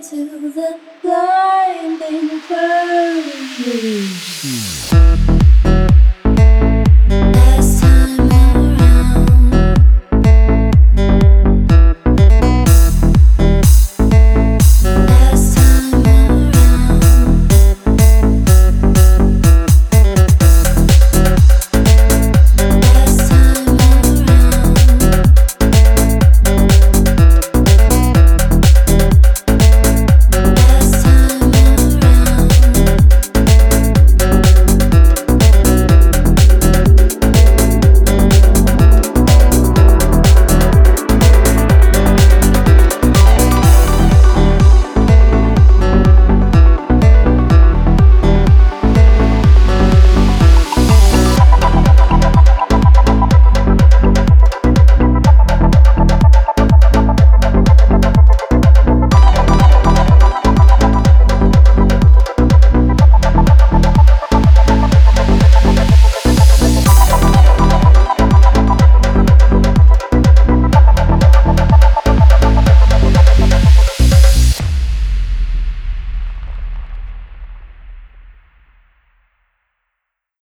to the love.